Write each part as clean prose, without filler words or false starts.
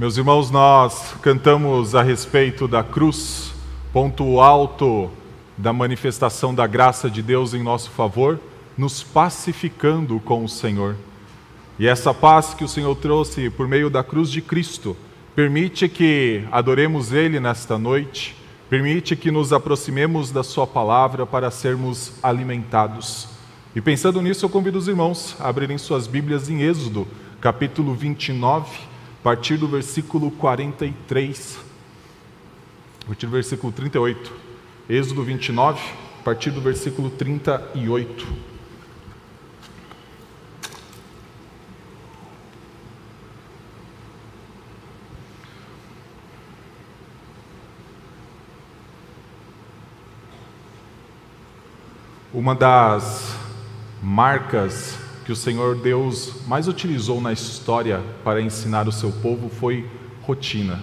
Meus irmãos, nós cantamos a respeito da cruz, ponto alto da manifestação da graça de Deus em nosso favor, nos pacificando com o Senhor. E essa paz que o Senhor trouxe por meio da cruz de Cristo, permite que adoremos Ele nesta noite, permite que nos aproximemos da Sua palavra para sermos alimentados. E pensando nisso, eu convido os irmãos a abrirem suas Bíblias em Êxodo, capítulo 29, a partir do versículo 43, a partir do versículo 38, Êxodo 29, a partir do versículo 38. Uma das marcas que o Senhor Deus mais utilizou na história para ensinar o seu povo foi rotina.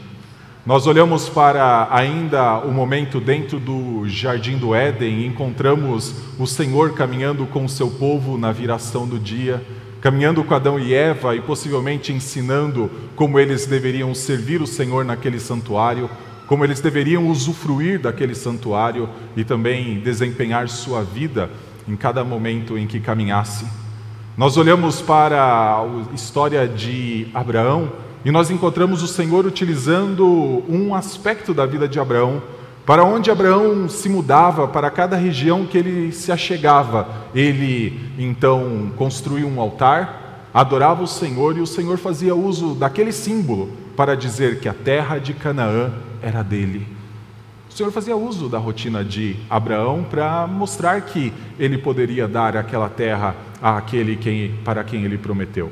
Nós olhamos para ainda o momento dentro do Jardim do Éden e encontramos o Senhor caminhando com o seu povo na viração do dia, caminhando com Adão e Eva e possivelmente ensinando como eles deveriam servir o Senhor naquele santuário, como eles deveriam usufruir daquele santuário e também desempenhar sua vida em cada momento em que caminhasse. Nós olhamos para a história de Abraão e nós encontramos o Senhor utilizando um aspecto da vida de Abraão, para onde Abraão se mudava, para cada região que ele se achegava. Ele, então, construiu um altar, adorava o Senhor e o Senhor fazia uso daquele símbolo para dizer que a terra de Canaã era dele. O Senhor fazia uso da rotina de Abraão para mostrar que ele poderia dar aquela terra para quem ele prometeu.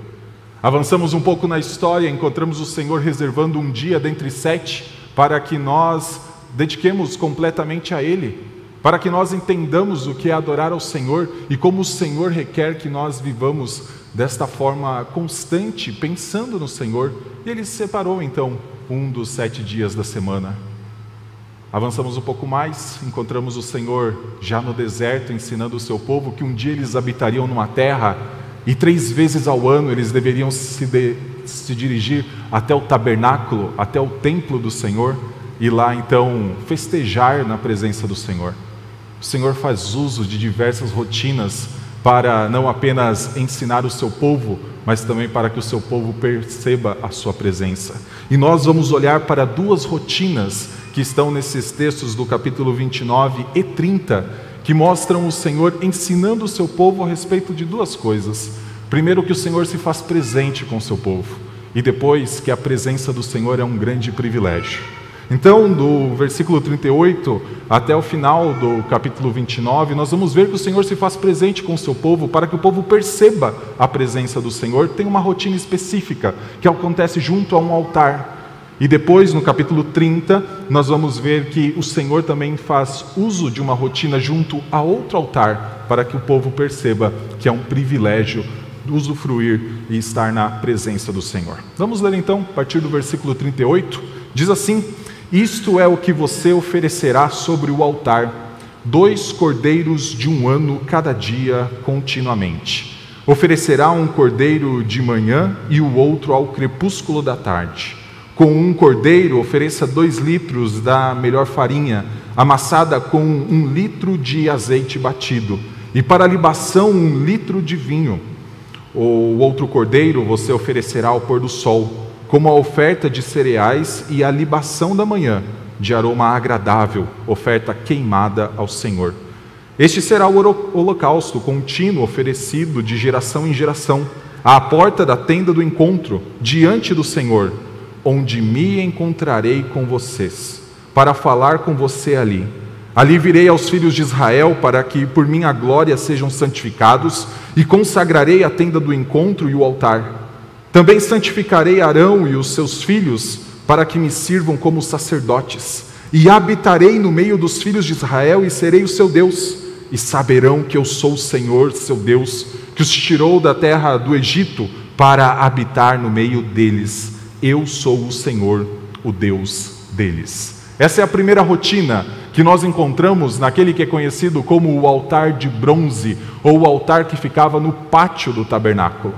Avançamos um pouco na história, encontramos o Senhor reservando um dia dentre 7 para que nós dediquemos completamente a Ele, para que nós entendamos o que é adorar ao Senhor e como o Senhor requer que nós vivamos desta forma constante, pensando no Senhor. E Ele separou então um dos 7 dias da semana. Avançamos um pouco mais, encontramos o Senhor já no deserto, ensinando o seu povo que um dia eles habitariam numa terra e 3 vezes ao ano eles deveriam se dirigir até o tabernáculo, até o templo do Senhor e lá então festejar na presença do Senhor. O Senhor faz uso de diversas rotinas para não apenas ensinar o seu povo, mas também para que o seu povo perceba a sua presença. E nós vamos olhar para 2 rotinas que estão nesses textos do capítulo 29 e 30, que mostram o Senhor ensinando o seu povo a respeito de 2 coisas. Primeiro, que o Senhor se faz presente com o seu povo, e depois, que a presença do Senhor é um grande privilégio. Então, do versículo 38 até o final do capítulo 29, nós vamos ver que o Senhor se faz presente com o seu povo para que o povo perceba a presença do Senhor. Tem uma rotina específica que acontece junto a um altar. E depois, no capítulo 30, nós vamos ver que o Senhor também faz uso de uma rotina junto a outro altar para que o povo perceba que é um privilégio usufruir e estar na presença do Senhor. Vamos ler então, a partir do versículo 38, diz assim: "Isto é o que você oferecerá sobre o altar: 2 cordeiros de um ano cada dia, continuamente. Oferecerá um cordeiro de manhã e o outro ao crepúsculo da tarde. Com um cordeiro, ofereça 2 litros da melhor farinha, amassada com 1 litro de azeite batido, e para libação 1 litro de vinho. O outro cordeiro você oferecerá ao pôr do sol, como a oferta de cereais e a libação da manhã, de aroma agradável, oferta queimada ao Senhor. Este será o holocausto contínuo oferecido de geração em geração, à porta da tenda do encontro, diante do Senhor, onde me encontrarei com vocês, para falar com você ali. Ali virei aos filhos de Israel, para que por minha glória sejam santificados, e consagrarei a tenda do encontro e o altar. Também santificarei Arão e os seus filhos, para que me sirvam como sacerdotes, e habitarei no meio dos filhos de Israel e serei o seu Deus, e saberão que eu sou o Senhor, seu Deus, que os tirou da terra do Egito para habitar no meio deles. Eu sou o Senhor, o Deus deles." Essa é a primeira rotina que nós encontramos naquele que é conhecido como o altar de bronze, ou o altar que ficava no pátio do tabernáculo.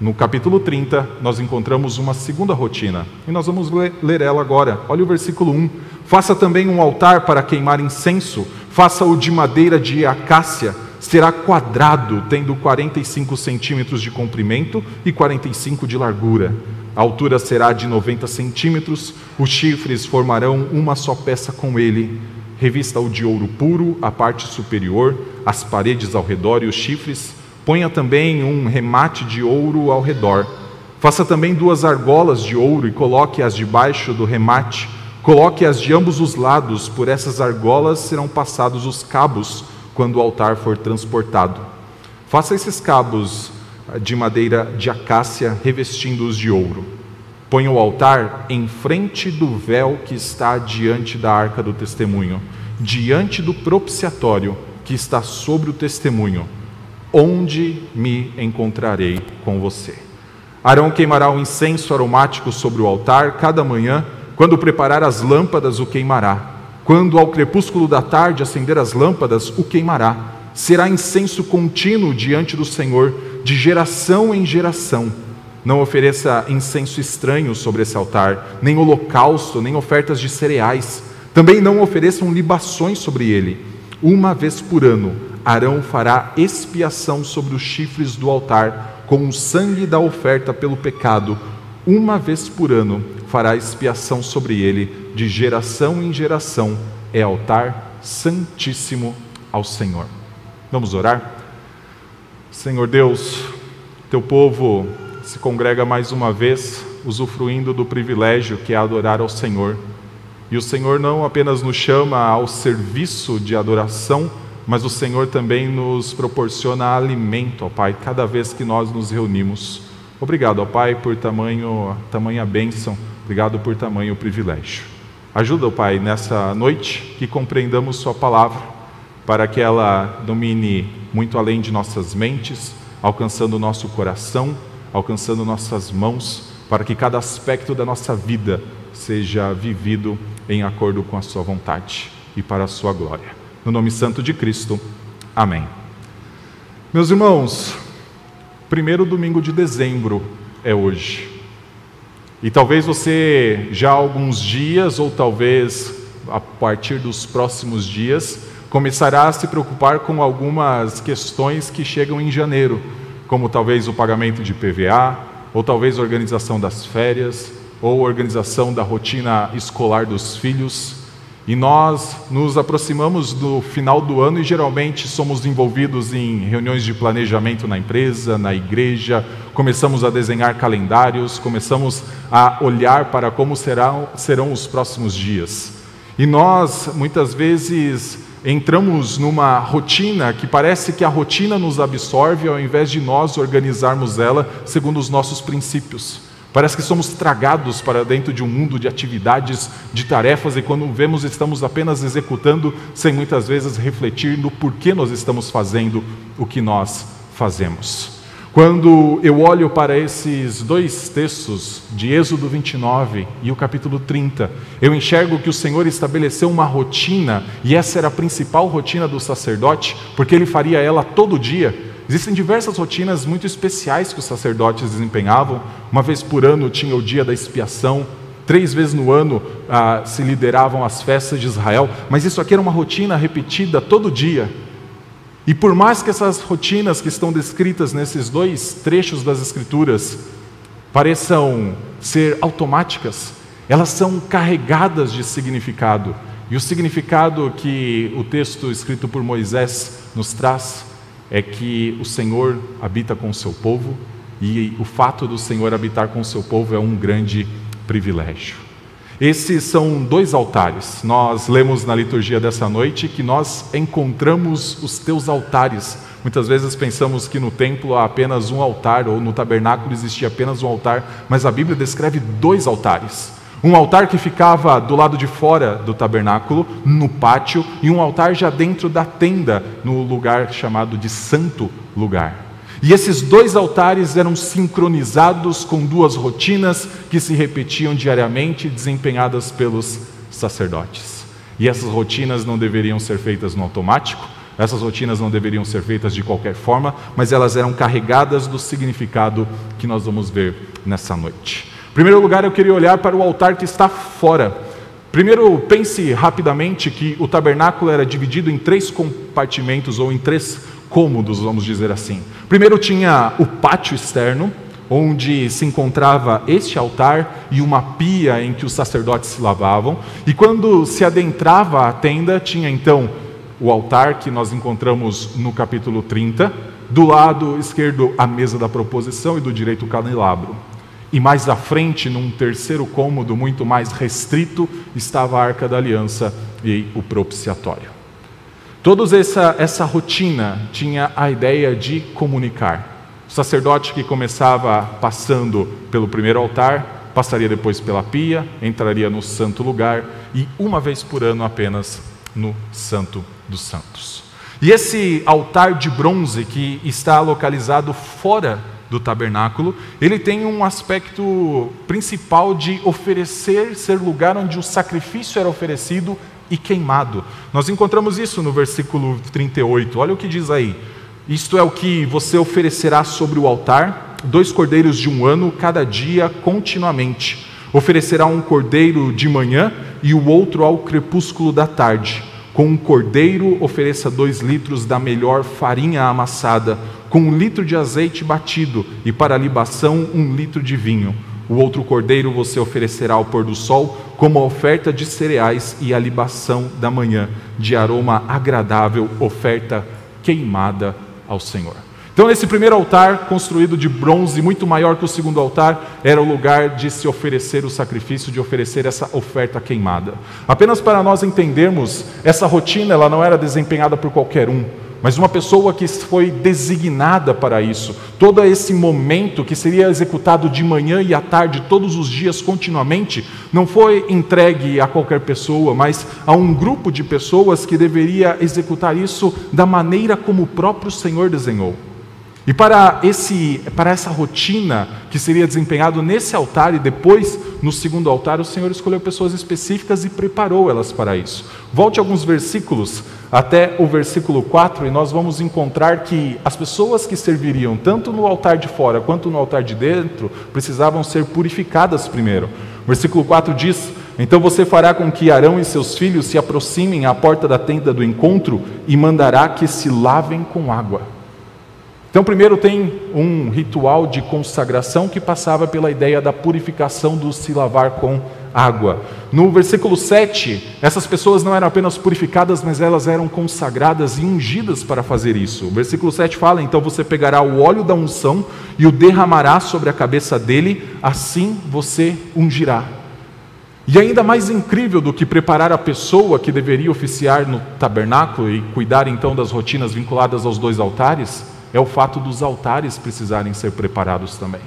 No capítulo 30, nós encontramos uma segunda rotina, e nós vamos ler ela agora. Olha o versículo 1. Faça também um altar para queimar incenso, faça-o de madeira de acácia, será quadrado, tendo 45 centímetros de comprimento e 45 de largura. A altura será de 90 centímetros, os chifres formarão uma só peça com ele. Revista-o de ouro puro, a parte superior, as paredes ao redor e os chifres. Ponha também um remate de ouro ao redor. Faça também duas argolas de ouro e coloque-as debaixo do remate. Coloque-as de ambos os lados. Por essas argolas serão passados os cabos quando o altar for transportado. Faça esses cabos de madeira de acácia, revestindo-os de ouro. Ponha o altar em frente do véu que está diante da arca do testemunho, diante do propiciatório que está sobre o testemunho, onde me encontrarei com você. Arão queimará o incenso aromático sobre o altar cada manhã. Quando preparar as lâmpadas, o queimará. Quando ao crepúsculo da tarde acender as lâmpadas, o queimará. Será incenso contínuo diante do Senhor, de geração em geração. Não ofereça incenso estranho sobre esse altar, nem holocausto, nem ofertas de cereais. Também não ofereçam libações sobre ele. Uma vez por ano, Arão fará expiação sobre os chifres do altar com o sangue da oferta pelo pecado. Uma vez por ano fará expiação sobre ele, de geração em geração. É altar santíssimo ao Senhor. Vamos orar? Senhor Deus, teu povo se congrega mais uma vez, usufruindo do privilégio que é adorar ao Senhor. E o Senhor não apenas nos chama ao serviço de adoração, mas o Senhor também nos proporciona alimento, ó Pai, cada vez que nós nos reunimos. Obrigado, ó Pai, por tamanha bênção, obrigado por tamanho privilégio. Ajuda, ó Pai, nessa noite que compreendamos Sua palavra, para que ela domine muito além de nossas mentes, alcançando nosso coração, alcançando nossas mãos, para que cada aspecto da nossa vida seja vivido em acordo com a Sua vontade e para a Sua glória. No nome santo de Cristo, amém. Meus irmãos, primeiro domingo de dezembro é hoje. E talvez você já há alguns dias, ou talvez a partir dos próximos dias, começará a se preocupar com algumas questões que chegam em janeiro, como talvez o pagamento de IPVA, ou talvez a organização das férias, ou a organização da rotina escolar dos filhos. E nós nos aproximamos do final do ano e geralmente somos envolvidos em reuniões de planejamento na empresa, na igreja, começamos a desenhar calendários, começamos a olhar para como serão os próximos dias. E nós, muitas vezes, entramos numa rotina que parece que a rotina nos absorve ao invés de nós organizarmos ela segundo os nossos princípios. Parece que somos tragados para dentro de um mundo de atividades, de tarefas, e quando vemos, estamos apenas executando, sem muitas vezes refletir no porquê nós estamos fazendo o que nós fazemos. Quando eu olho para esses dois textos, de Êxodo 29 e o capítulo 30, eu enxergo que o Senhor estabeleceu uma rotina, e essa era a principal rotina do sacerdote, porque ele faria ela todo dia. Existem diversas rotinas muito especiais que os sacerdotes desempenhavam. Uma vez por ano tinha o dia da expiação, 3 vezes no ano se lideravam as festas de Israel, mas isso aqui era uma rotina repetida todo dia. E por mais que essas rotinas que estão descritas nesses dois trechos das Escrituras pareçam ser automáticas, elas são carregadas de significado. E o significado que o texto escrito por Moisés nos traz é que o Senhor habita com o seu povo, e o fato do Senhor habitar com o seu povo é um grande privilégio. Esses são dois altares. Nós lemos na liturgia dessa noite que nós encontramos os teus altares. Muitas vezes pensamos que no templo há apenas um altar, ou no tabernáculo existia apenas um altar, mas a Bíblia descreve dois altares. Um altar que ficava do lado de fora do tabernáculo, no pátio, e um altar já dentro da tenda, no lugar chamado de Santo Lugar. E esses dois altares eram sincronizados com duas rotinas que se repetiam diariamente, desempenhadas pelos sacerdotes. E essas rotinas não deveriam ser feitas no automático, Essas rotinas não deveriam ser feitas de qualquer forma, mas elas eram carregadas do significado que nós vamos ver nessa noite. Em primeiro lugar, eu queria olhar para o altar que está fora. Primeiro, pense rapidamente que o tabernáculo era dividido em três compartimentos, ou em três cômodos, vamos dizer assim. Primeiro tinha o pátio externo, onde se encontrava este altar e uma pia em que os sacerdotes se lavavam. E quando se adentrava a tenda, tinha então o altar que nós encontramos no capítulo 30. Do lado esquerdo, a mesa da proposição, e do direito, o candelabro. E mais à frente, num terceiro cômodo muito mais restrito, estava a Arca da Aliança e o propiciatório. Toda essa rotina tinha a ideia de comunicar. O sacerdote que começava passando pelo primeiro altar, passaria depois pela pia, entraria no santo lugar e uma vez por ano apenas no Santo dos Santos. E esse altar de bronze que está localizado fora do tabernáculo, ele tem um aspecto principal de ser lugar onde o sacrifício era oferecido e queimado. Nós encontramos isso no versículo 38, olha o que diz aí. Isto é o que você oferecerá sobre o altar, 2 cordeiros de 1 ano, cada dia, continuamente. Oferecerá um cordeiro de manhã e o outro ao crepúsculo da tarde. Com um cordeiro ofereça 2 litros da melhor farinha amassada, com 1 litro de azeite batido e para libação 1 litro de vinho. O outro cordeiro você oferecerá ao pôr do sol como a oferta de cereais e a libação da manhã, de aroma agradável, oferta queimada ao Senhor. Então, esse primeiro altar, construído de bronze, muito maior que o segundo altar, era o lugar de se oferecer o sacrifício, de oferecer essa oferta queimada. Apenas para nós entendermos, essa rotina ela não era desempenhada por qualquer um, mas uma pessoa que foi designada para isso. Todo esse momento que seria executado de manhã e à tarde, todos os dias, continuamente, não foi entregue a qualquer pessoa, mas a um grupo de pessoas que deveria executar isso da maneira como o próprio Senhor desenhou. E para essa rotina que seria desempenhada nesse altar e depois no segundo altar, o Senhor escolheu pessoas específicas e preparou elas para isso. Volte alguns versículos até o versículo 4, e nós vamos encontrar que as pessoas que serviriam tanto no altar de fora quanto no altar de dentro precisavam ser purificadas primeiro. O versículo 4 diz: então você fará com que Arão e seus filhos se aproximem à porta da tenda do encontro e mandará que se lavem com água. Então primeiro tem um ritual de consagração que passava pela ideia da purificação, do se lavar com água. No versículo 7, essas pessoas não eram apenas purificadas, mas elas eram consagradas e ungidas para fazer isso. O versículo 7 fala: então você pegará o óleo da unção e o derramará sobre a cabeça dele, assim você ungirá. E ainda mais incrível do que preparar a pessoa que deveria oficiar no tabernáculo e cuidar então das rotinas vinculadas aos dois altares, é o fato dos altares precisarem ser preparados também.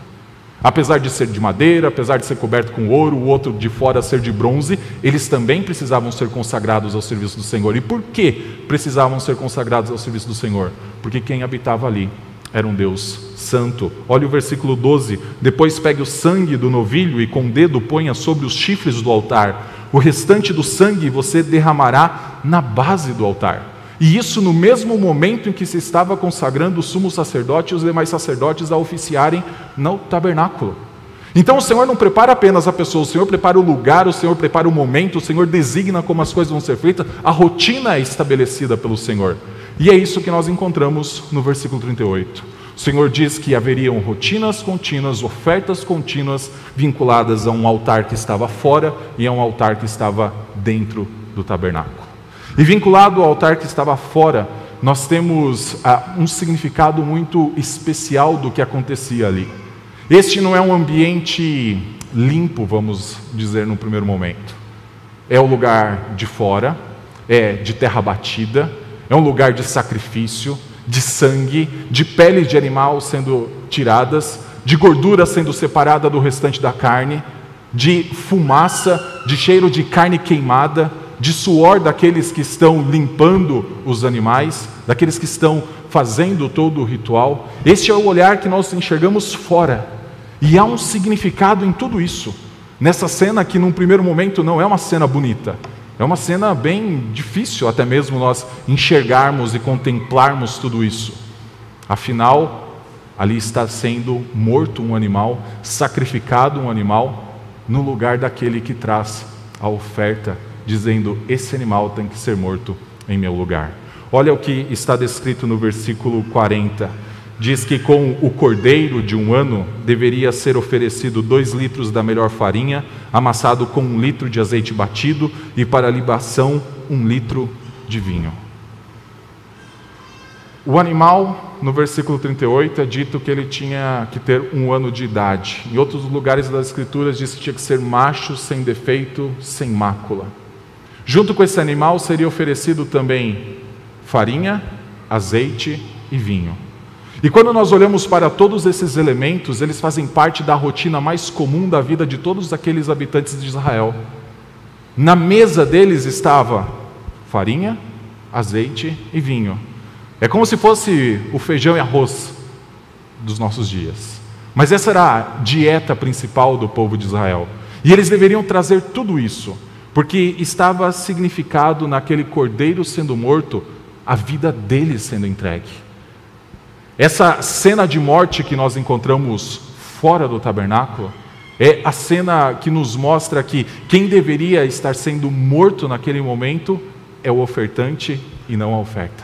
Apesar de ser de madeira, apesar de ser coberto com ouro, o outro de fora ser de bronze, eles também precisavam ser consagrados ao serviço do Senhor. E por que precisavam ser consagrados ao serviço do Senhor? Porque quem habitava ali era um Deus santo. Olha o versículo 12. Depois pegue o sangue do novilho e com o dedo ponha sobre os chifres do altar. O restante do sangue você derramará na base do altar. E isso no mesmo momento em que se estava consagrando o sumo sacerdote e os demais sacerdotes a oficiarem no tabernáculo. Então o Senhor não prepara apenas a pessoa, o Senhor prepara o lugar, o Senhor prepara o momento, o Senhor designa como as coisas vão ser feitas, a rotina é estabelecida pelo Senhor. E é isso que nós encontramos no versículo 38. O Senhor diz que haveriam rotinas contínuas, ofertas contínuas, vinculadas a um altar que estava fora e a um altar que estava dentro do tabernáculo. E vinculado ao altar que estava fora, nós temos um significado muito especial do que acontecia ali. Este não é um ambiente limpo, vamos dizer, no primeiro momento. É o lugar de fora, é de terra batida, é um lugar de sacrifício, de sangue, de pele de animal sendo tiradas, de gordura sendo separada do restante da carne, de fumaça, de cheiro de carne queimada, de suor daqueles que estão limpando os animais, daqueles que estão fazendo todo o ritual. Este é o olhar que nós enxergamos fora. E há um significado em tudo isso. Nessa cena que, num primeiro momento, não é uma cena bonita. É uma cena bem difícil até mesmo nós enxergarmos e contemplarmos tudo isso. Afinal, ali está sendo morto um animal, sacrificado um animal, no lugar daquele que traz a oferta, dizendo: esse animal tem que ser morto em meu lugar. Olha o que está descrito no versículo 40. Diz que com o cordeiro de um ano deveria ser oferecido 2 litros da melhor farinha, amassado com 1 litro de azeite batido, e para libação 1 litro de vinho. O animal, no versículo 38, é dito que ele tinha que ter 1 ano de idade. Em outros lugares das Escrituras diz que tinha que ser macho, sem defeito, sem mácula. Junto com esse animal seria oferecido também farinha, azeite e vinho. E quando nós olhamos para todos esses elementos, eles fazem parte da rotina mais comum da vida de todos aqueles habitantes de Israel. Na mesa deles estava farinha, azeite e vinho. É como se fosse o feijão e arroz dos nossos dias. Mas essa era a dieta principal do povo de Israel. E eles deveriam trazer tudo isso, porque estava significado naquele cordeiro sendo morto, a vida deles sendo entregue. Essa cena de morte que nós encontramos fora do tabernáculo é a cena que nos mostra que quem deveria estar sendo morto naquele momento é o ofertante e não a oferta.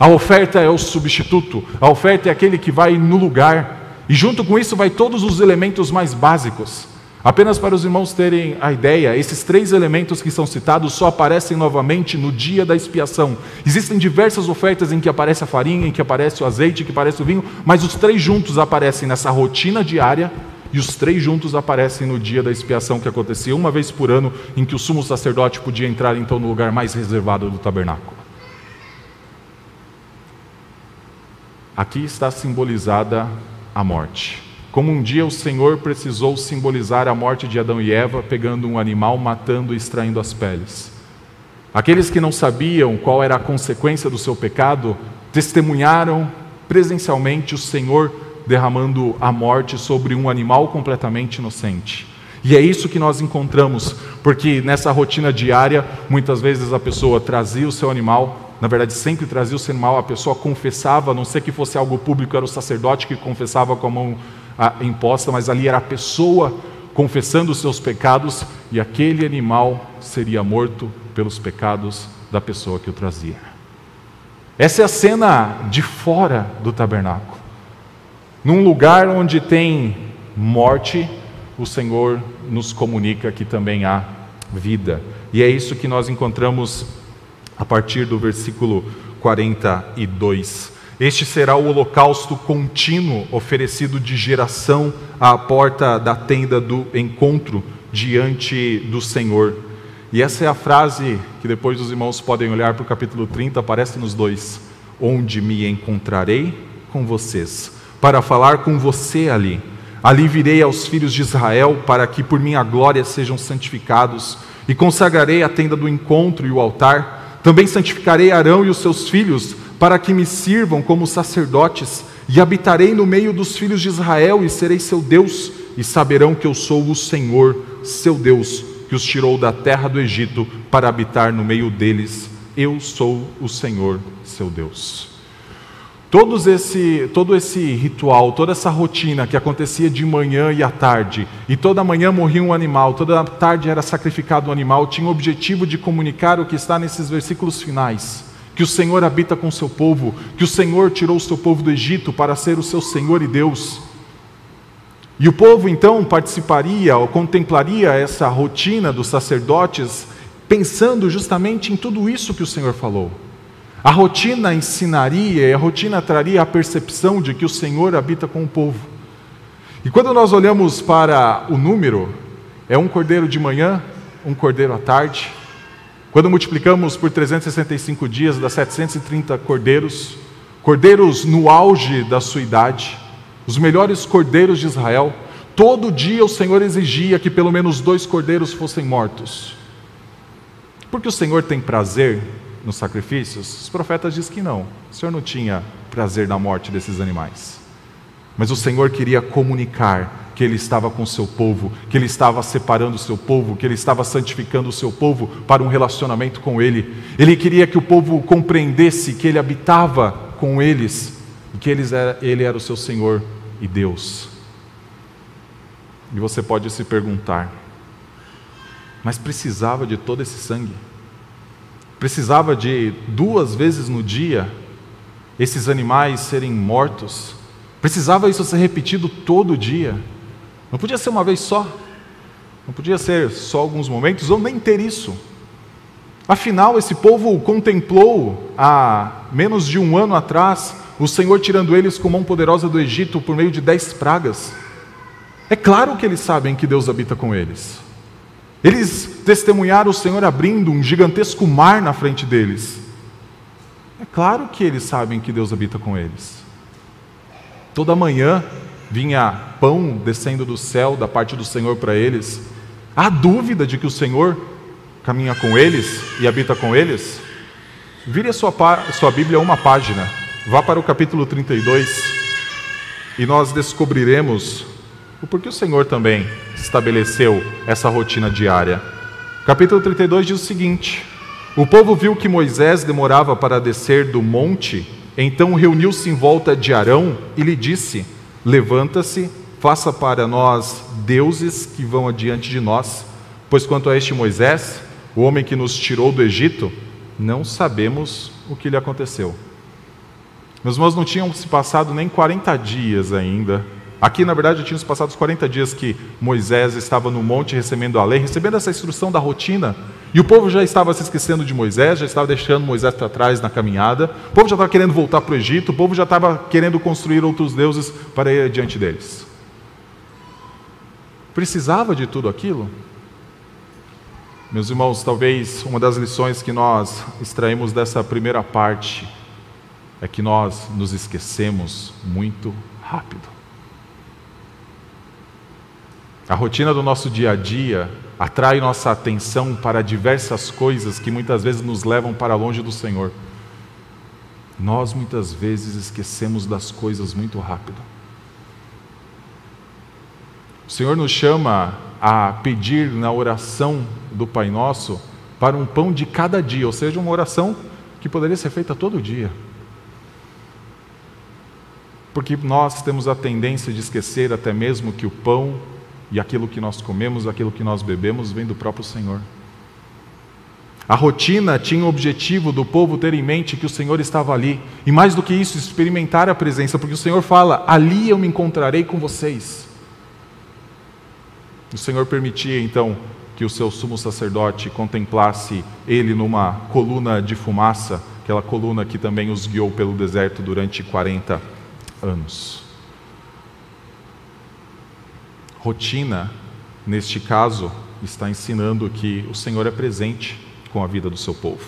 A oferta é o substituto, a oferta é aquele que vai no lugar, e junto com isso vai todos os elementos mais básicos. Apenas para os irmãos terem a ideia, esses 3 elementos que são citados só aparecem novamente no dia da expiação. Existem diversas ofertas em que aparece a farinha, em que aparece o azeite, em que aparece o vinho, mas os 3 juntos aparecem nessa rotina diária, e os 3 juntos aparecem no dia da expiação, que acontecia uma vez por ano, em que o sumo sacerdote podia entrar então no lugar mais reservado do tabernáculo. Aqui está simbolizada a morte. Como um dia o Senhor precisou simbolizar a morte de Adão e Eva, pegando um animal, matando e extraindo as peles. Aqueles que não sabiam qual era a consequência do seu pecado, testemunharam presencialmente o Senhor derramando a morte sobre um animal completamente inocente. E é isso que nós encontramos, porque nessa rotina diária, muitas vezes a pessoa trazia o seu animal. Na verdade, sempre trazia o seu animal, a pessoa confessava, a não ser que fosse algo público, era o sacerdote que confessava com a mão imposta, mas ali era a pessoa confessando os seus pecados, e aquele animal seria morto pelos pecados da pessoa que o trazia. Essa é a cena de fora do tabernáculo. Num lugar onde tem morte, o Senhor nos comunica que também há vida. E é isso que nós encontramos a partir do versículo 42. Este será o holocausto contínuo oferecido de geração à porta da tenda do encontro diante do Senhor. E essa é a frase que depois os irmãos podem olhar para o capítulo 30, aparece nos 2. Onde me encontrarei com vocês, para falar com você ali. Ali virei aos filhos de Israel, para que por minha glória sejam santificados, e consagrarei a tenda do encontro e o altar. Também santificarei Arão e os seus filhos, para que me sirvam como sacerdotes, e habitarei no meio dos filhos de Israel, e serei seu Deus, e saberão que eu sou o Senhor, seu Deus, que os tirou da terra do Egito, para habitar no meio deles. Eu sou o Senhor, seu Deus. Todo esse ritual, toda essa rotina que acontecia de manhã e à tarde, e toda manhã morria um animal, toda tarde era sacrificado um animal, tinha o objetivo de comunicar o que está nesses versículos finais, que o Senhor habita com o seu povo, que o Senhor tirou o seu povo do Egito para ser o seu Senhor e Deus. E o povo então participaria ou contemplaria essa rotina dos sacerdotes, pensando justamente em tudo isso que o Senhor falou. A rotina ensinaria e a rotina traria a percepção de que o Senhor habita com o povo. E quando nós olhamos para o número, é um cordeiro de manhã, um cordeiro à tarde. Quando multiplicamos por 365 dias, dá 730 cordeiros. Cordeiros no auge da sua idade, os melhores cordeiros de Israel. Todo dia o Senhor exigia que pelo menos 2 cordeiros fossem mortos. Porque o Senhor tem prazer nos sacrifícios? Os profetas dizem que não. O Senhor não tinha prazer na morte desses animais. Mas o Senhor queria comunicar que ele estava com o seu povo, que ele estava separando o seu povo, que ele estava santificando o seu povo para um relacionamento com ele. Ele queria que o povo compreendesse que ele habitava com eles, e que ele era o seu Senhor e Deus. E você pode se perguntar, mas precisava de todo esse sangue? Precisava de 2 vezes no dia esses animais serem mortos? Precisava isso ser repetido todo dia? Não podia ser uma vez só? Não podia ser só alguns momentos, ou nem ter isso? Afinal, esse povo contemplou há menos de 1 ano atrás o Senhor tirando eles com mão poderosa do Egito por meio de 10 pragas. É claro que eles sabem que Deus habita com eles. Eles testemunharam o Senhor abrindo um gigantesco mar na frente deles. É claro que eles sabem que Deus habita com eles. Toda manhã vinha pão descendo do céu da parte do Senhor para eles. Há dúvida de que o Senhor caminha com eles e habita com eles? Vire a sua Bíblia uma página. Vá para o capítulo 32 e nós descobriremos o porquê o Senhor também estabeleceu essa rotina diária. Capítulo 32 diz o seguinte: o povo viu que Moisés demorava para descer do monte, então reuniu-se em volta de Arão e lhe disse: levanta-se, faça para nós deuses que vão adiante de nós, pois quanto a este Moisés, o homem que nos tirou do Egito, não sabemos o que lhe aconteceu. Meus irmãos, não tinham se passado nem 40 dias ainda. Aqui, na verdade, tínhamos passado os 40 dias que Moisés estava no monte recebendo a lei, recebendo essa instrução da rotina. E o povo já estava se esquecendo de Moisés, já estava deixando Moisés para trás na caminhada. O povo já estava querendo voltar para o Egito, o povo já estava querendo construir outros deuses para ir adiante deles. Precisava de tudo aquilo? Meus irmãos, talvez uma das lições que nós extraímos dessa primeira parte é que nós nos esquecemos muito rápido. A rotina do nosso dia a dia atrai nossa atenção para diversas coisas que muitas vezes nos levam para longe do Senhor. Nós muitas vezes esquecemos das coisas muito rápido. O Senhor nos chama a pedir na oração do Pai Nosso para um pão de cada dia, ou seja, uma oração que poderia ser feita todo dia. Porque nós temos a tendência de esquecer até mesmo que o pão e aquilo que nós comemos, aquilo que nós bebemos, vem do próprio Senhor. A rotina tinha o objetivo do povo ter em mente que o Senhor estava ali. E mais do que isso, experimentar a presença, porque o Senhor fala: ali eu me encontrarei com vocês. O Senhor permitia então que o seu sumo sacerdote contemplasse ele numa coluna de fumaça, aquela coluna que também os guiou pelo deserto durante 40 anos. Rotina, neste caso, está ensinando que o Senhor é presente com a vida do seu povo.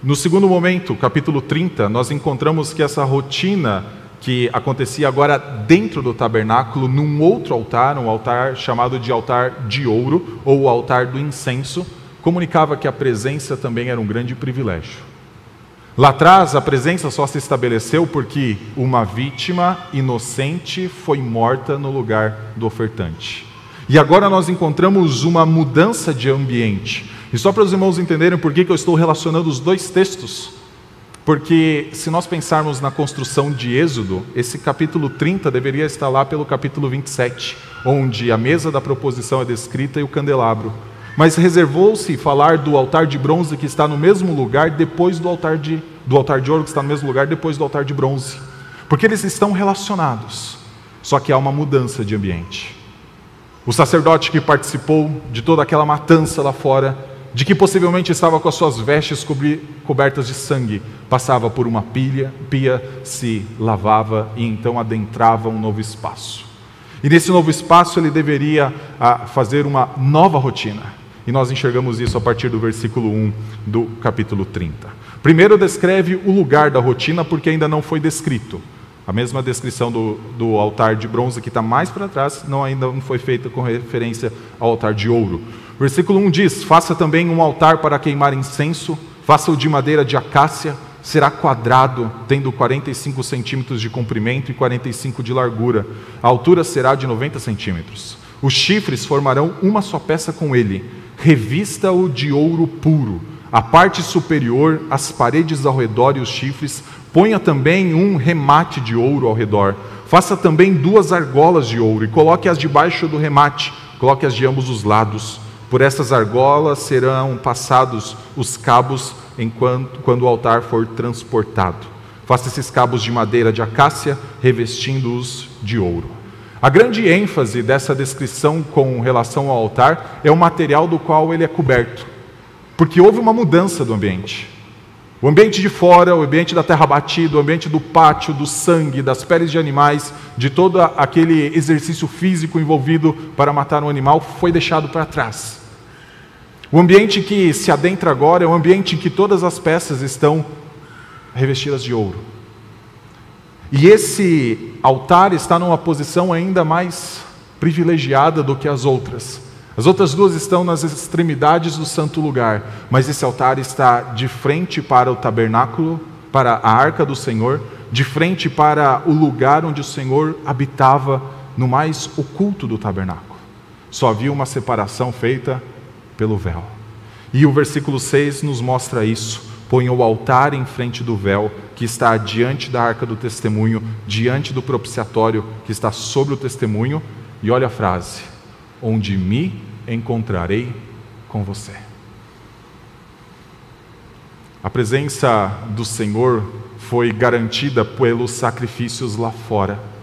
No segundo momento, capítulo 30, nós encontramos que essa rotina que acontecia agora dentro do tabernáculo, num outro altar, um altar chamado de altar de ouro, ou altar do incenso, comunicava que a presença também era um grande privilégio. Lá atrás, a presença só se estabeleceu porque uma vítima inocente foi morta no lugar do ofertante. E agora nós encontramos uma mudança de ambiente. E só para os irmãos entenderem por que eu estou relacionando os 2 textos, porque se nós pensarmos na construção de Êxodo, esse capítulo 30 deveria estar lá pelo capítulo 27, onde a mesa da proposição é descrita e o candelabro. Mas reservou-se falar do altar de bronze que está no mesmo lugar depois do altar de ouro que está no mesmo lugar depois do altar de bronze. Porque eles estão relacionados, só que há uma mudança de ambiente. O sacerdote que participou de toda aquela matança lá fora, de que possivelmente estava com as suas vestes cobertas de sangue, passava por uma pia, se lavava e então adentrava um novo espaço. E nesse novo espaço ele deveria fazer uma nova rotina. E nós enxergamos isso a partir do versículo 1 do capítulo 30. Primeiro descreve o lugar da rotina, porque ainda não foi descrito. A mesma descrição do altar de bronze que está mais para trás, ainda não foi feita com referência ao altar de ouro. Versículo 1 diz: faça também um altar para queimar incenso, faça-o de madeira de acácia, será quadrado, tendo 45 centímetros de comprimento e 45 de largura. A altura será de 90 centímetros. Os chifres formarão uma só peça com ele. Revista-o de ouro puro. A parte superior, as paredes ao redor e os chifres, ponha também um remate de ouro ao redor. Faça também 2 argolas de ouro e coloque-as debaixo do remate. Coloque-as de ambos os lados. Por essas argolas serão passados os cabos quando o altar for transportado. Faça esses cabos de madeira de acácia, revestindo-os de ouro. A grande ênfase dessa descrição com relação ao altar é o material do qual ele é coberto, porque houve uma mudança do ambiente. O ambiente de fora, o ambiente da terra batida, o ambiente do pátio, do sangue, das peles de animais, de todo aquele exercício físico envolvido para matar um animal, foi deixado para trás. O ambiente que se adentra agora é um ambiente em que todas as peças estão revestidas de ouro. E esse altar está numa posição ainda mais privilegiada do que as outras. As outras 2 estão nas extremidades do santo lugar, mas esse altar está de frente para o tabernáculo, para a arca do Senhor, de frente para o lugar onde o Senhor habitava no mais oculto do tabernáculo. Só havia uma separação feita pelo véu. E o versículo 6 nos mostra isso. Põe o altar em frente do véu, que está diante da arca do testemunho, diante do propiciatório, que está sobre o testemunho, e olha a frase: onde me encontrarei com você. A presença do Senhor foi garantida pelos sacrifícios lá fora.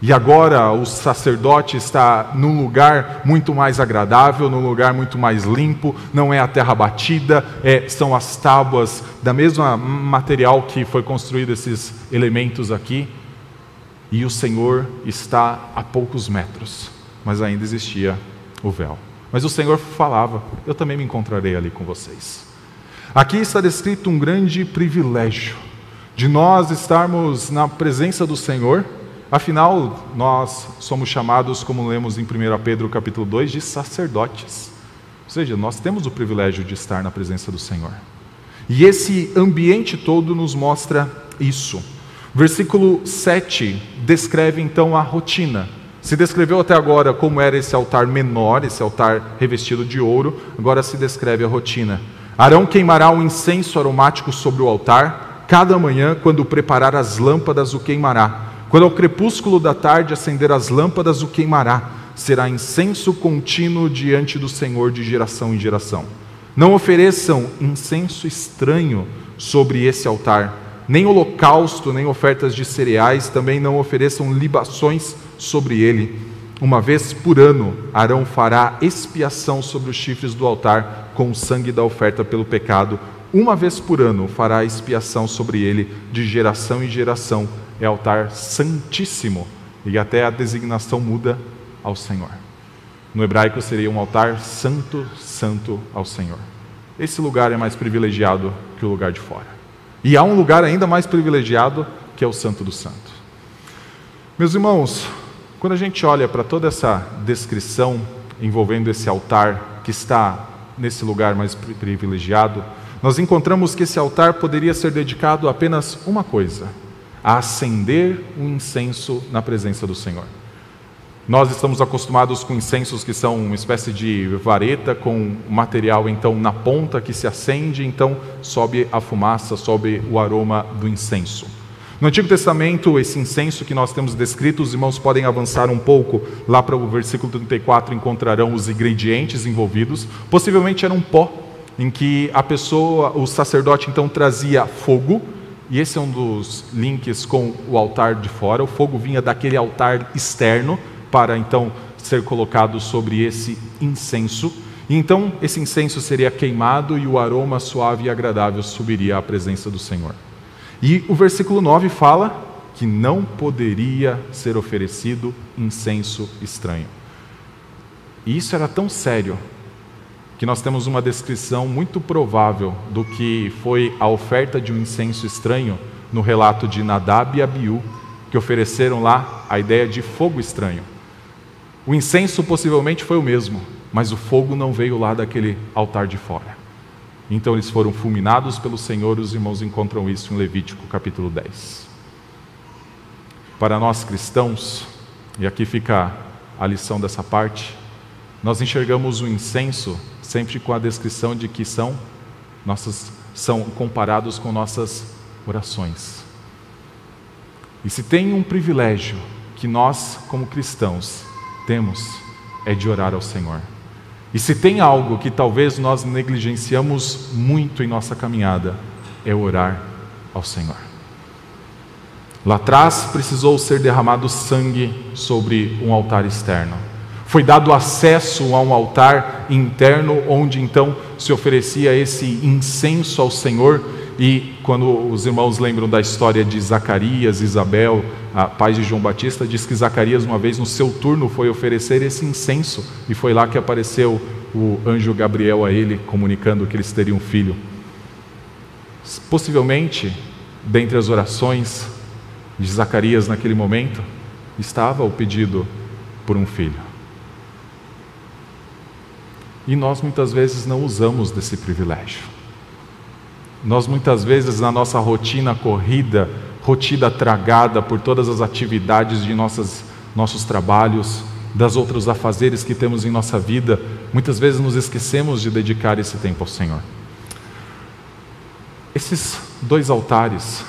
E agora o sacerdote está num lugar muito mais agradável, num lugar muito mais limpo, não é a terra batida, são as tábuas, da mesma material que foi construído esses elementos aqui. E o Senhor está a poucos metros, mas ainda existia o véu. Mas o Senhor falava: eu também me encontrarei ali com vocês. Aqui está descrito um grande privilégio de nós estarmos na presença do Senhor. Afinal, nós somos chamados, como lemos em 1 Pedro capítulo 2, de sacerdotes. Ou seja, nós temos o privilégio de estar na presença do Senhor. E esse ambiente todo nos mostra isso. Versículo 7 descreve então a rotina. Se descreveu até agora como era esse altar menor, esse altar revestido de ouro, agora se descreve a rotina. Arão queimará um incenso aromático sobre o altar. Cada manhã, quando preparar as lâmpadas, o queimará. Quando ao crepúsculo da tarde acender as lâmpadas, o queimará. Será incenso contínuo diante do Senhor de geração em geração. Não ofereçam incenso estranho sobre esse altar. Nem holocausto, nem ofertas de cereais, também não ofereçam libações sobre ele. Uma vez por ano, Arão fará expiação sobre os chifres do altar com o sangue da oferta pelo pecado. Uma vez por ano fará expiação sobre ele de geração em geração. É altar santíssimo, e até a designação muda ao Senhor. No hebraico seria um altar santo, santo ao Senhor. Esse lugar é mais privilegiado que o lugar de fora. E há um lugar ainda mais privilegiado, que é o Santo do Santo. Meus irmãos, quando a gente olha para toda essa descrição envolvendo esse altar que está nesse lugar mais privilegiado, nós encontramos que esse altar poderia ser dedicado a apenas uma coisa: a acender um incenso na presença do Senhor. Nós estamos acostumados com incensos que são uma espécie de vareta com material então na ponta que se acende, então sobe a fumaça, sobe o aroma do incenso. No Antigo Testamento, esse incenso que nós temos descrito, os irmãos podem avançar um pouco, lá para o versículo 34 encontrarão os ingredientes envolvidos. Possivelmente era um pó em que a pessoa, o sacerdote então trazia fogo. E esse é um dos links com o altar de fora. O fogo vinha daquele altar externo para então ser colocado sobre esse incenso. E então esse incenso seria queimado e o aroma suave e agradável subiria à presença do Senhor. E o versículo 9 fala que não poderia ser oferecido incenso estranho. E isso era tão sério que nós temos uma descrição muito provável do que foi a oferta de um incenso estranho no relato de Nadab e Abiú, que ofereceram lá a ideia de fogo estranho. O incenso possivelmente foi o mesmo, mas o fogo não veio lá daquele altar de fora. Então eles foram fulminados pelo Senhor, os irmãos encontram isso em Levítico capítulo 10. Para nós cristãos, e aqui fica a lição dessa parte, nós enxergamos o incenso sempre com a descrição de que são comparados com nossas orações. E se tem um privilégio que nós, como cristãos, temos, é de orar ao Senhor. E se tem algo que talvez nós negligenciamos muito em nossa caminhada, é orar ao Senhor. Lá atrás precisou ser derramado sangue sobre um altar externo. Foi dado acesso a um altar interno, onde então se oferecia esse incenso ao Senhor. E quando os irmãos lembram da história de Zacarias, Isabel, a pai de João Batista, diz que Zacarias uma vez no seu turno foi oferecer esse incenso e foi lá que apareceu o anjo Gabriel a ele, comunicando que eles teriam um filho. Possivelmente, dentre as orações de Zacarias naquele momento, estava o pedido por um filho. E nós muitas vezes não usamos desse privilégio. Nós muitas vezes na nossa rotina corrida, rotina tragada por todas as atividades de nossos trabalhos, das outros afazeres que temos em nossa vida, muitas vezes nos esquecemos de dedicar esse tempo ao Senhor. Esses dois altares,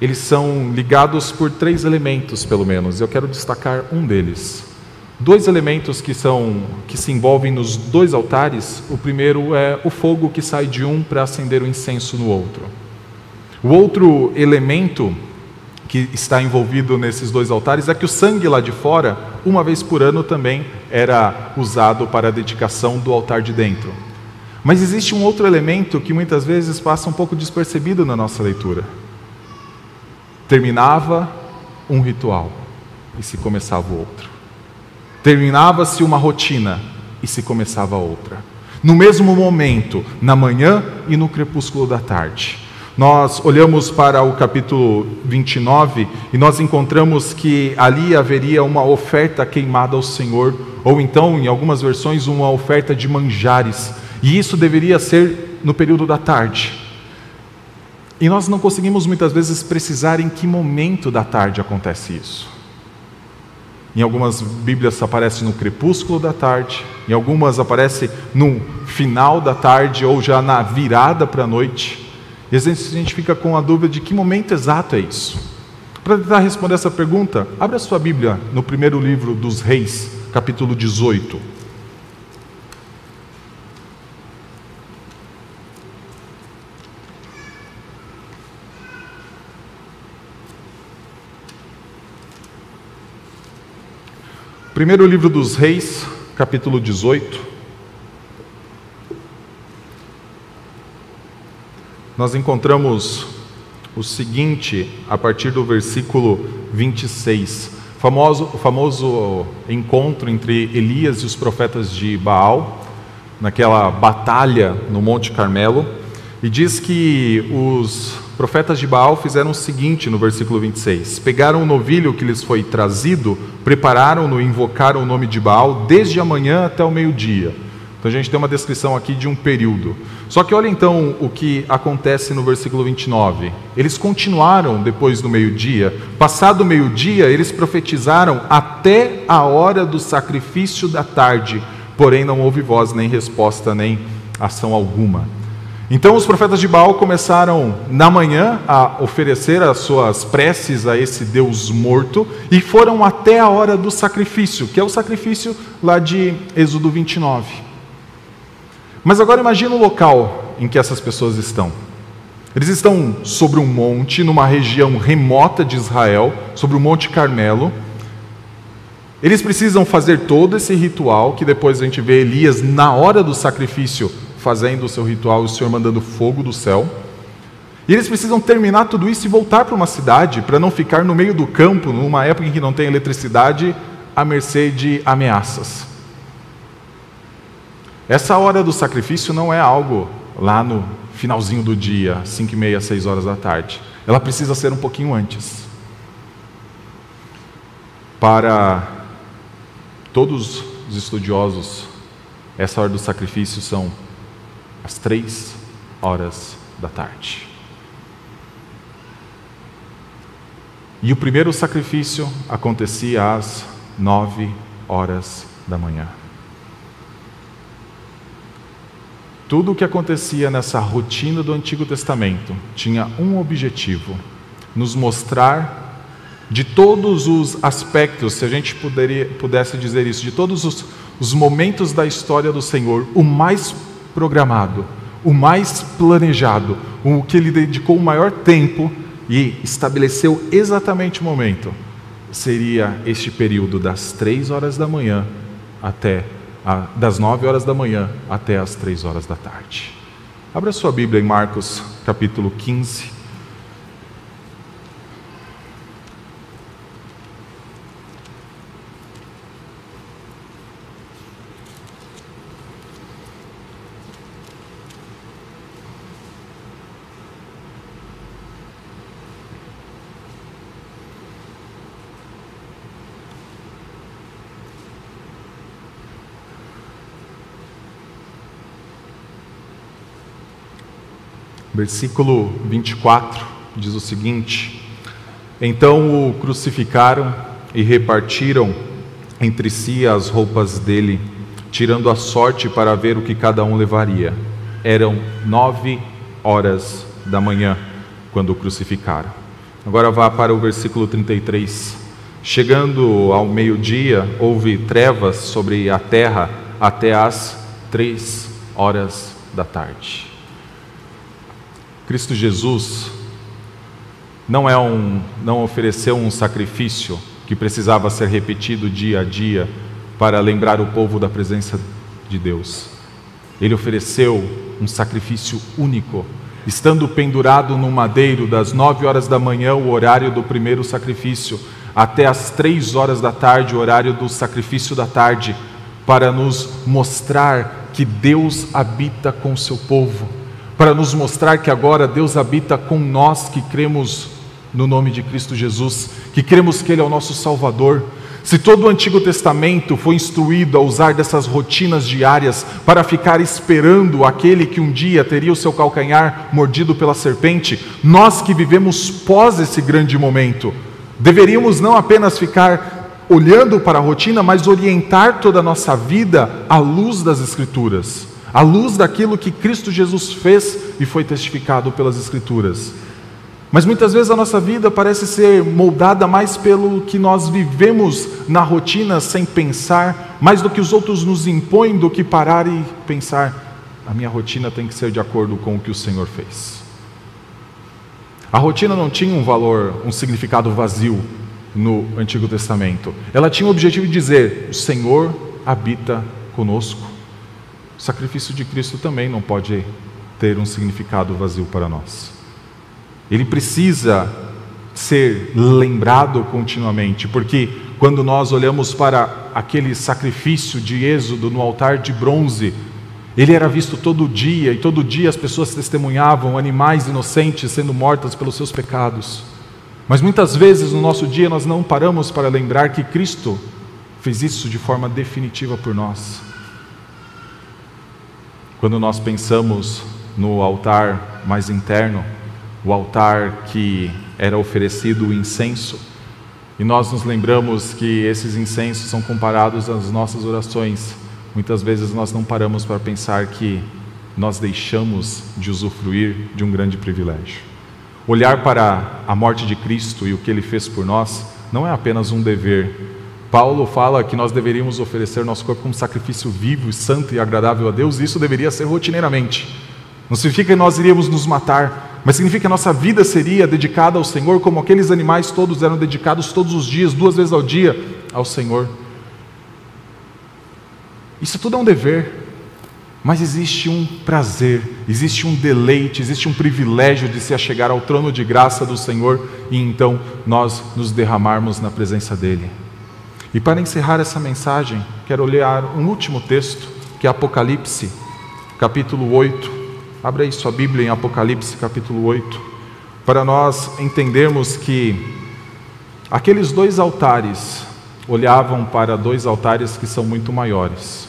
eles são ligados por três elementos pelo menos, eu quero destacar um deles. Dois elementos que se envolvem nos dois altares. O primeiro é o fogo que sai de um para acender o incenso no outro. O outro elemento que está envolvido nesses dois altares é que o sangue lá de fora, uma vez por ano, também era usado para a dedicação do altar de dentro. Mas existe um outro elemento que muitas vezes passa um pouco despercebido na nossa leitura. Terminava um ritual e se começava o outro. Terminava-se uma rotina e se começava outra. No mesmo momento, na manhã e no crepúsculo da tarde. Nós olhamos para o capítulo 29 e nós encontramos que ali haveria uma oferta queimada ao Senhor, ou então, em algumas versões, uma oferta de manjares. E isso deveria ser no período da tarde. E nós não conseguimos muitas vezes precisar em que momento da tarde acontece isso. Em algumas Bíblias aparece no crepúsculo da tarde, em algumas aparece no final da tarde ou já na virada para a noite. E às vezes a gente fica com a dúvida de que momento exato é isso. Para tentar responder essa pergunta, abra sua Bíblia no primeiro livro dos Reis, capítulo 18. Primeiro livro dos Reis, capítulo 18. Nós encontramos o seguinte, a partir do versículo 26. O famoso encontro entre Elias e os profetas de Baal, naquela batalha no Monte Carmelo. E diz que os profetas de Baal fizeram o seguinte no versículo 26. Pegaram o novilho que lhes foi trazido, prepararam-no e invocaram o nome de Baal desde a manhã até o meio-dia. Então a gente tem uma descrição aqui de um período. Só que olha então o que acontece no versículo 29. Eles continuaram depois do meio-dia. Passado o meio-dia, eles profetizaram até a hora do sacrifício da tarde. Porém não houve voz, nem resposta, nem ação alguma. Então os profetas de Baal começaram na manhã a oferecer as suas preces a esse Deus morto e foram até a hora do sacrifício, que é o sacrifício lá de Êxodo 29. Mas agora imagina o local em que essas pessoas estão. Eles estão sobre um monte, numa região remota de Israel, sobre o Monte Carmelo. Eles precisam fazer todo esse ritual, que depois a gente vê Elias na hora do sacrifício fazendo o seu ritual, o Senhor mandando fogo do céu. E eles precisam terminar tudo isso e voltar para uma cidade, para não ficar no meio do campo, numa época em que não tem eletricidade, à mercê de ameaças. Essa hora do sacrifício não é algo lá no finalzinho do dia, 5h30, 6 horas da tarde. Ela precisa ser um pouquinho antes. Para todos os estudiosos, essa hora do sacrifício são às 3 horas da tarde. E o primeiro sacrifício acontecia às 9 horas da manhã. Tudo o que acontecia nessa rotina do Antigo Testamento tinha um objetivo: nos mostrar de todos os aspectos, se a gente pudesse dizer isso, de todos os momentos da história do Senhor, o mais programado, o mais planejado, o que ele dedicou o maior tempo e estabeleceu exatamente o momento, seria este período das 3 horas da manhã das 9 horas da manhã até as 3 horas da tarde. Abra sua Bíblia em Marcos capítulo 15. Versículo 24 diz o seguinte: Então o crucificaram e repartiram entre si as roupas dele, tirando a sorte para ver o que cada um levaria. Eram 9 horas da manhã quando o crucificaram. Agora vá para o versículo 33. Chegando ao meio-dia, houve trevas sobre a terra até às 3 horas da tarde. Cristo Jesus não ofereceu um sacrifício que precisava ser repetido dia a dia para lembrar o povo da presença de Deus. Ele ofereceu um sacrifício único, estando pendurado no madeiro das 9 horas da manhã, o horário do primeiro sacrifício, até as 3 horas da tarde, o horário do sacrifício da tarde, para nos mostrar que Deus habita com o seu povo, para nos mostrar que agora Deus habita com nós que cremos no nome de Cristo Jesus, que cremos que Ele é o nosso Salvador. Se todo o Antigo Testamento foi instruído a usar dessas rotinas diárias para ficar esperando aquele que um dia teria o seu calcanhar mordido pela serpente, nós que vivemos pós esse grande momento, deveríamos não apenas ficar olhando para a rotina, mas orientar toda a nossa vida à luz das Escrituras, à luz daquilo que Cristo Jesus fez e foi testificado pelas Escrituras. Mas muitas vezes a nossa vida parece ser moldada mais pelo que nós vivemos na rotina sem pensar, mais do que os outros nos impõem, do que parar e pensar: a minha rotina tem que ser de acordo com o que o Senhor fez. A rotina não tinha um valor, um significado vazio no Antigo Testamento. Ela tinha o objetivo de dizer: o Senhor habita conosco. O sacrifício de Cristo também não pode ter um significado vazio para nós. Ele precisa ser lembrado continuamente, porque quando nós olhamos para aquele sacrifício de Êxodo no altar de bronze, ele era visto todo dia, e todo dia as pessoas testemunhavam animais inocentes sendo mortas pelos seus pecados. Mas muitas vezes no nosso dia nós não paramos para lembrar que Cristo fez isso de forma definitiva por nós. Quando nós pensamos no altar mais interno, o altar que era oferecido o incenso, e nós nos lembramos que esses incensos são comparados às nossas orações, muitas vezes nós não paramos para pensar que nós deixamos de usufruir de um grande privilégio. Olhar para a morte de Cristo e o que Ele fez por nós não é apenas um dever. Paulo fala que nós deveríamos oferecer nosso corpo como sacrifício vivo, santo e agradável a Deus, e isso deveria ser rotineiramente. Não significa que nós iríamos nos matar, mas significa que a nossa vida seria dedicada ao Senhor, como aqueles animais todos eram dedicados todos os dias, 2 vezes ao dia, ao Senhor. Isso tudo é um dever, mas existe um prazer, existe um deleite, existe um privilégio de se achegar ao trono de graça do Senhor e então nós nos derramarmos na presença dEle. E para encerrar essa mensagem, quero olhar um último texto, que é Apocalipse, capítulo 8. Abra aí sua Bíblia em Apocalipse, capítulo 8, para nós entendermos que aqueles 2 altares olhavam para 2 altares que são muito maiores.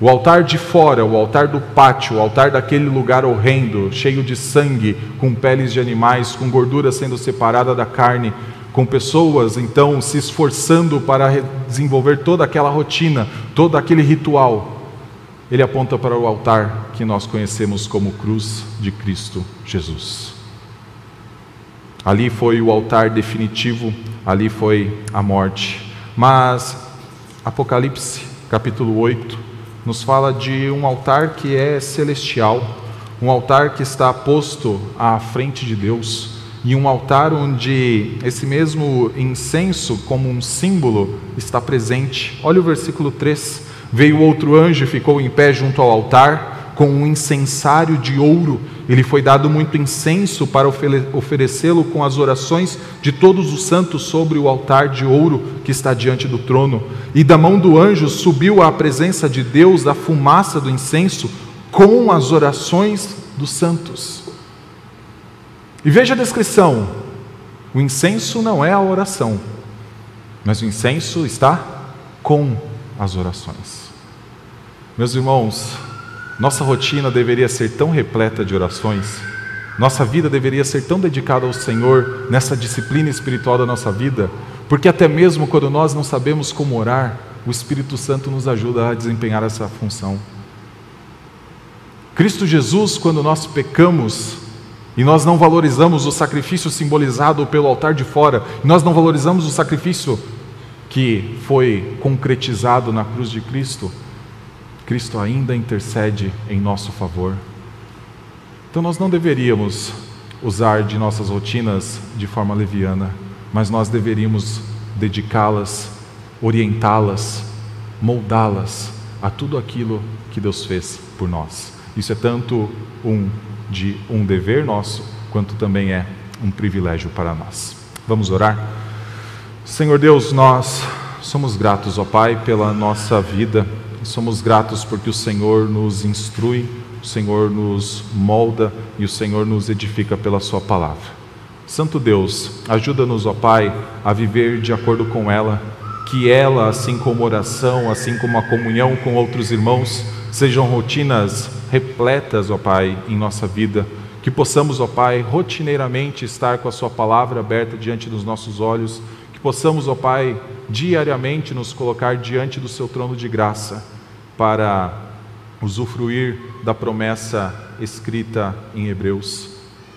O altar de fora, o altar do pátio, o altar daquele lugar horrendo, cheio de sangue, com peles de animais, com gordura sendo separada da carne, com pessoas, então, se esforçando para desenvolver toda aquela rotina, todo aquele ritual. Ele aponta para o altar que nós conhecemos como cruz de Cristo Jesus. Ali foi o altar definitivo, ali foi a morte. Mas Apocalipse, capítulo 8, nos fala de um altar que é celestial, um altar que está posto à frente de Deus, e um altar onde esse mesmo incenso, como um símbolo, está presente. Olha o versículo 3. Veio outro anjo e ficou em pé junto ao altar, com um incensário de ouro. Ele foi dado muito incenso para oferecê-lo com as orações de todos os santos sobre o altar de ouro que está diante do trono. E da mão do anjo subiu à presença de Deus a fumaça do incenso com as orações dos santos. E veja a descrição: o incenso não é a oração, mas o incenso está com as orações. Meus irmãos, nossa rotina deveria ser tão repleta de orações, nossa vida deveria ser tão dedicada ao Senhor nessa disciplina espiritual da nossa vida, porque até mesmo quando nós não sabemos como orar, o Espírito Santo nos ajuda a desempenhar essa função. Cristo Jesus, quando nós pecamos e nós não valorizamos o sacrifício simbolizado pelo altar de fora, e nós não valorizamos o sacrifício que foi concretizado na cruz de Cristo, Cristo ainda intercede em nosso favor. Então nós não deveríamos usar de nossas rotinas de forma leviana, mas nós deveríamos dedicá-las, orientá-las, moldá-las a tudo aquilo que Deus fez por nós. Isso é tanto um dever nosso, quanto também é um privilégio para nós. Vamos orar? Senhor Deus, nós somos gratos, ó Pai, pela nossa vida, somos gratos porque o Senhor nos instrui, o Senhor nos molda e o Senhor nos edifica pela sua palavra. Santo Deus, ajuda-nos, ó Pai, a viver de acordo com ela, que ela, assim como a oração, assim como a comunhão com outros irmãos, sejam rotinas repletas, ó Pai, em nossa vida, que possamos, ó Pai, rotineiramente estar com a sua palavra aberta diante dos nossos olhos, possamos, ó Pai, diariamente nos colocar diante do seu trono de graça para usufruir da promessa escrita em Hebreus,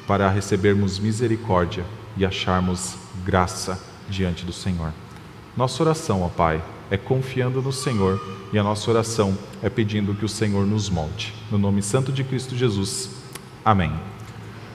para recebermos misericórdia e acharmos graça diante do Senhor. Nossa oração, ó Pai, é confiando no Senhor, e a nossa oração é pedindo que o Senhor nos molde. No nome santo de Cristo Jesus. Amém.